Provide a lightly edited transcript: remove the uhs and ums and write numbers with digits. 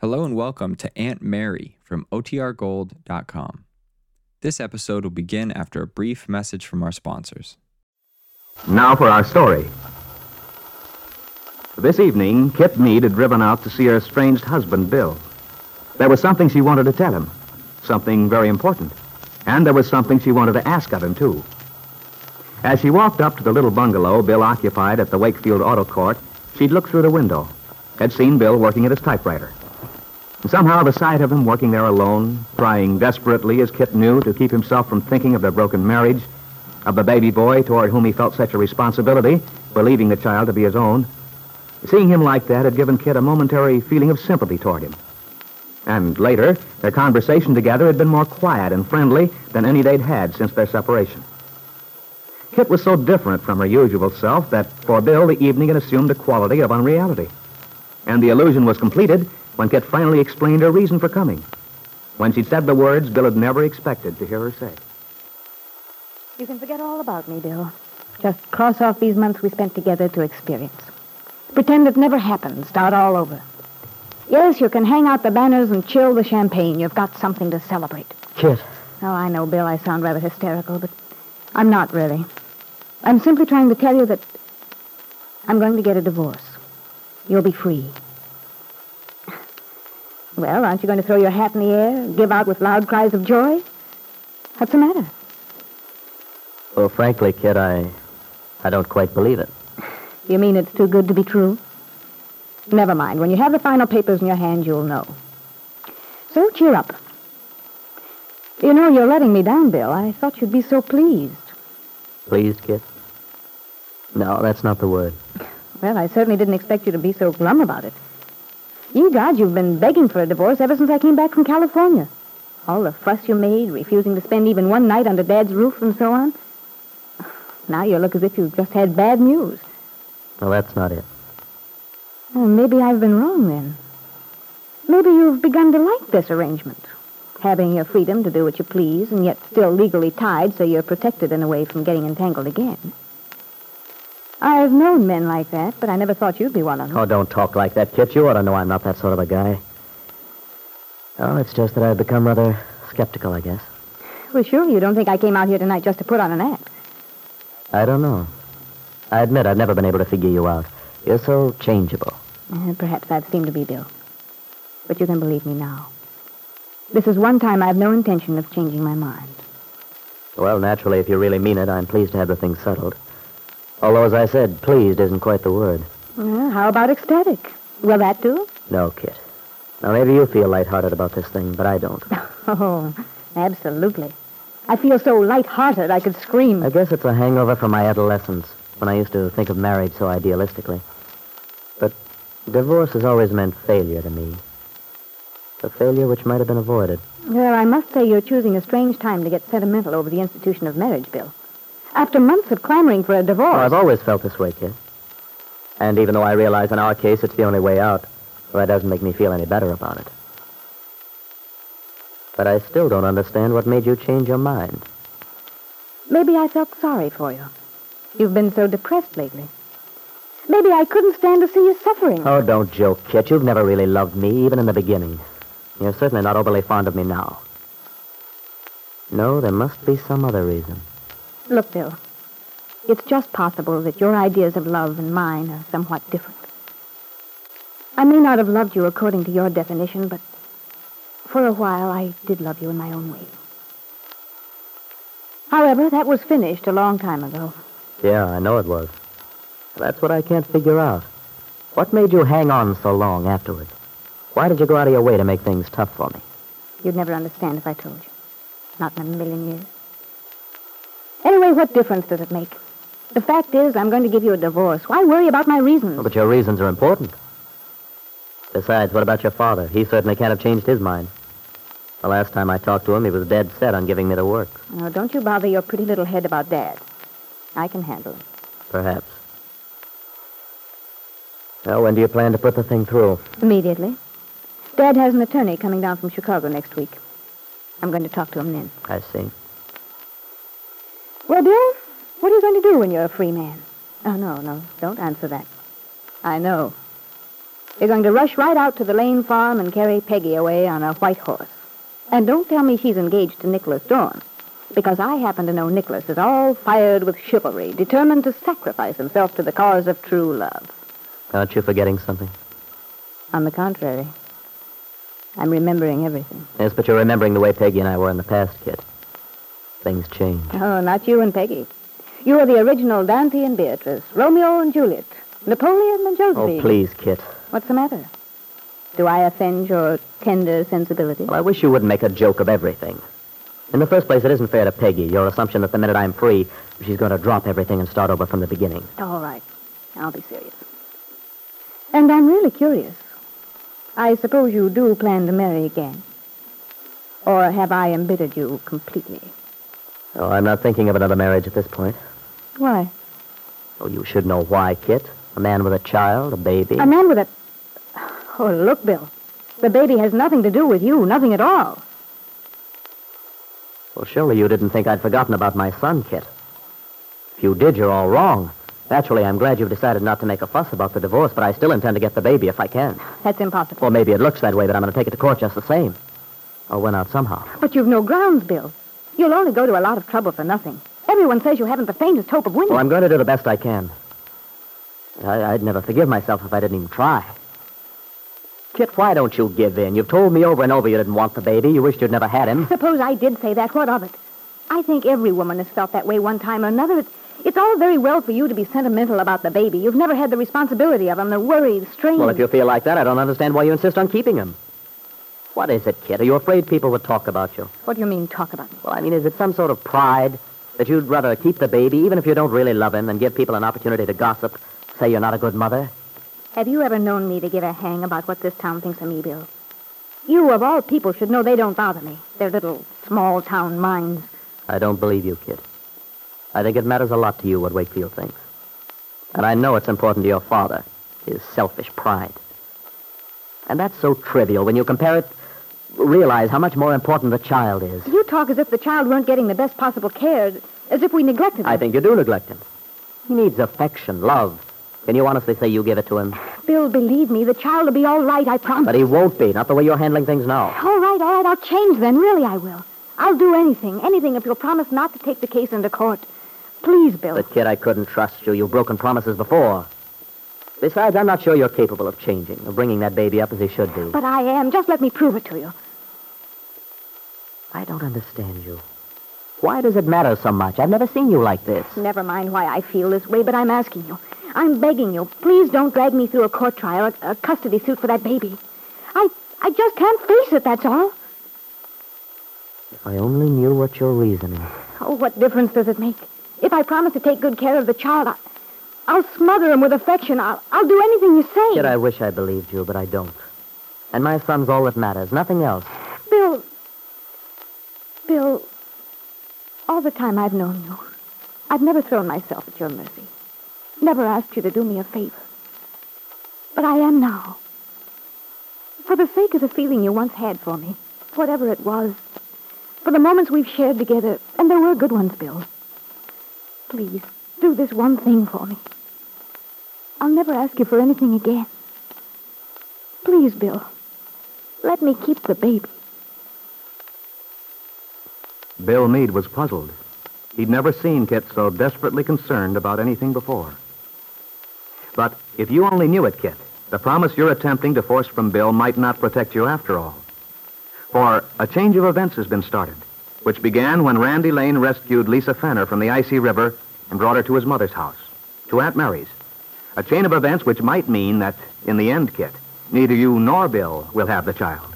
Hello and welcome to Aunt Mary from otrgold.com. This episode will begin after a brief message from our sponsors. Now for our story. This evening, Kitt Meade had driven out to see her estranged husband, Bill. There was something she wanted to tell him, something very important, and there was something she wanted to ask of him, too. As she walked up to the little bungalow Bill occupied at the Wakefield Auto Court, she'd looked through the window, had seen Bill working at his typewriter. Somehow the sight of him working there alone, trying desperately, as Kitt knew, to keep himself from thinking of their broken marriage, of the baby boy toward whom he felt such a responsibility, believing the child to be his own. Seeing him like that had given Kitt a momentary feeling of sympathy toward him. And later, their conversation together had been more quiet and friendly than any they'd had since their separation. Kitt was so different from her usual self that for Bill the evening had assumed a quality of unreality. And the illusion was completed when Kitt finally explained her reason for coming, when she said the words Bill had never expected to hear her say. You can forget all about me, Bill. Just cross off these months we spent together to experience. Pretend it never happened. Start all over. Yes, you can hang out the banners and chill the champagne. You've got something to celebrate. Kitt. Oh, I know, Bill, I sound rather hysterical, but I'm not really. I'm simply trying to tell you that I'm going to get a divorce. You'll be free. Well, aren't you going to throw your hat in the air and give out with loud cries of joy? What's the matter? Well, frankly, Kitt, I don't quite believe it. You mean it's too good to be true? Never mind. When you have the final papers in your hand, you'll know. So cheer up. You know, you're letting me down, Bill. I thought you'd be so pleased. Pleased, Kitt? No, that's not the word. Well, I certainly didn't expect you to be so glum about it. Ye gods, you've been begging for a divorce ever since I came back from California. All the fuss you made, refusing to spend even one night under Dad's roof and so on. Now you look as if you've just had bad news. Well, that's not it. Well, maybe I've been wrong, then. Maybe you've begun to like this arrangement. Having your freedom to do what you please, and yet still legally tied, so you're protected in a way from getting entangled again. I've known men like that, but I never thought you'd be one of them. Oh, don't talk like that, Kitt. You ought to know I'm not that sort of a guy. Oh, it's just that I've become rather skeptical, I guess. Well, sure, you don't think I came out here tonight just to put on an act. I don't know. I admit I've never been able to figure you out. You're so changeable. Perhaps I've seemed to be, Bill. But you can believe me now. This is one time I've no intention of changing my mind. Well, naturally, if you really mean it, I'm pleased to have the thing settled. Although, as I said, pleased isn't quite the word. Well, how about ecstatic? Will that do? No, Kitt. Now, maybe you feel lighthearted about this thing, but I don't. Oh, absolutely. I feel so lighthearted I could scream. I guess it's a hangover from my adolescence, when I used to think of marriage so idealistically. But divorce has always meant failure to me. A failure which might have been avoided. Well, I must say you're choosing a strange time to get sentimental over the institution of marriage, Bill. After months of clamoring for a divorce. Oh, I've always felt this way, Kitt. And even though I realize in our case it's the only way out, well, that doesn't make me feel any better about it. But I still don't understand what made you change your mind. Maybe I felt sorry for you. You've been so depressed lately. Maybe I couldn't stand to see you suffering. Oh, don't joke, Kitt. You've never really loved me, even in the beginning. You're certainly not overly fond of me now. No, there must be some other reason. Look, Bill, it's just possible that your ideas of love and mine are somewhat different. I may not have loved you according to your definition, but for a while I did love you in my own way. However, that was finished a long time ago. Yeah, I know it was. That's what I can't figure out. What made you hang on so long afterwards? Why did you go out of your way to make things tough for me? You'd never understand if I told you. Not in a million years. Anyway, what difference does it make? The fact is, I'm going to give you a divorce. Why worry about my reasons? Well, but your reasons are important. Besides, what about your father? He certainly can't have changed his mind. The last time I talked to him, he was dead set on giving me the works. Oh, don't you bother your pretty little head about Dad. I can handle him. Perhaps. Well, when do you plan to put the thing through? Immediately. Dad has an attorney coming down from Chicago next week. I'm going to talk to him then. I see. Well, Bill, what are you going to do when you're a free man? Oh, no, don't answer that. I know. They're going to rush right out to the Lane farm and carry Peggy away on a white horse. And don't tell me she's engaged to Nicholas Dorn, because I happen to know Nicholas is all fired with chivalry, determined to sacrifice himself to the cause of true love. Aren't you forgetting something? On the contrary. I'm remembering everything. Yes, but you're remembering the way Peggy and I were in the past, Kitt. Things change. Oh, not you and Peggy. You were the original Dante and Beatrice, Romeo and Juliet, Napoleon and Josephine. Oh, please, Kitt. What's the matter? Do I offend your tender sensibility? Well, I wish you wouldn't make a joke of everything. In the first place, it isn't fair to Peggy, your assumption that the minute I'm free, she's going to drop everything and start over from the beginning. All right. I'll be serious. And I'm really curious. I suppose you do plan to marry again. Or have I embittered you completely? Oh, I'm not thinking of another marriage at this point. Why? Oh, you should know why, Kitt. A man with a child, a baby. A man with a... Oh, look, Bill. The baby has nothing to do with you, nothing at all. Well, surely you didn't think I'd forgotten about my son, Kitt. If you did, you're all wrong. Naturally, I'm glad you've decided not to make a fuss about the divorce, but I still intend to get the baby if I can. That's impossible. Well, maybe it looks that way, but I'm going to take it to court just the same. I'll win out somehow. But you've no grounds, Bill. You'll only go to a lot of trouble for nothing. Everyone says you haven't the faintest hope of winning. Well, I'm going to do the best I can. I'd never forgive myself if I didn't even try. Kitt, why don't you give in? You've told me over and over you didn't want the baby. You wished you'd never had him. Suppose I did say that. What of it? I think every woman has felt that way one time or another. It's all very well for you to be sentimental about the baby. You've never had the responsibility of him, the worry, the strain. Well, if you feel like that, I don't understand why you insist on keeping him. What is it, Kitt? Are you afraid people would talk about you? What do you mean, talk about me? Well, I mean, is it some sort of pride that you'd rather keep the baby, even if you don't really love him, and give people an opportunity to gossip, say you're not a good mother? Have you ever known me to give a hang about what this town thinks of me, Bill? You, of all people, should know they don't bother me. Their little small-town minds. I don't believe you, Kitt. I think it matters a lot to you what Wakefield thinks. And I know it's important to your father, his selfish pride. And that's so trivial. When you compare it, realize how much more important the child is. You talk as if the child weren't getting the best possible care, as if we neglected him. I think you do neglect him. He needs affection, love. Can you honestly say you give it to him? Bill, believe me, the child will be all right, I promise. But he won't be, not the way you're handling things now. All right, I'll change then, really I will. I'll do anything if you'll promise not to take the case into court. Please, Bill. But, Kitt, I couldn't trust you. You've broken promises before. Besides, I'm not sure you're capable of changing, of bringing that baby up as he should be. But I am. Just let me prove it to you. I don't understand you. Why does it matter so much? I've never seen you like this. Never mind why I feel this way, but I'm asking you. I'm begging you, please don't drag me through a court trial, a custody suit for that baby. I just can't face it, that's all. If I only knew what your reason is. Oh, what difference does it make? If I promise to take good care of the child, I'll smother him with affection. I'll do anything you say. Yet I wish I believed you, but I don't. And my son's all that matters, nothing else. Bill, all the time I've known you, I've never thrown myself at your mercy. Never asked you to do me a favor. But I am now. For the sake of the feeling you once had for me, whatever it was, for the moments we've shared together, and there were good ones, Bill, please, do this one thing for me. I'll never ask you for anything again. Please, Bill, let me keep the baby. Bill Meade was puzzled. He'd never seen Kitt so desperately concerned about anything before. But if you only knew it, Kitt, the promise you're attempting to force from Bill might not protect you after all. For a change of events has been started, which began when Randy Lane rescued Lisa Fanner from the icy river and brought her to his mother's house, to Aunt Mary's. A chain of events which might mean that, in the end, Kitt, neither you nor Bill will have the child.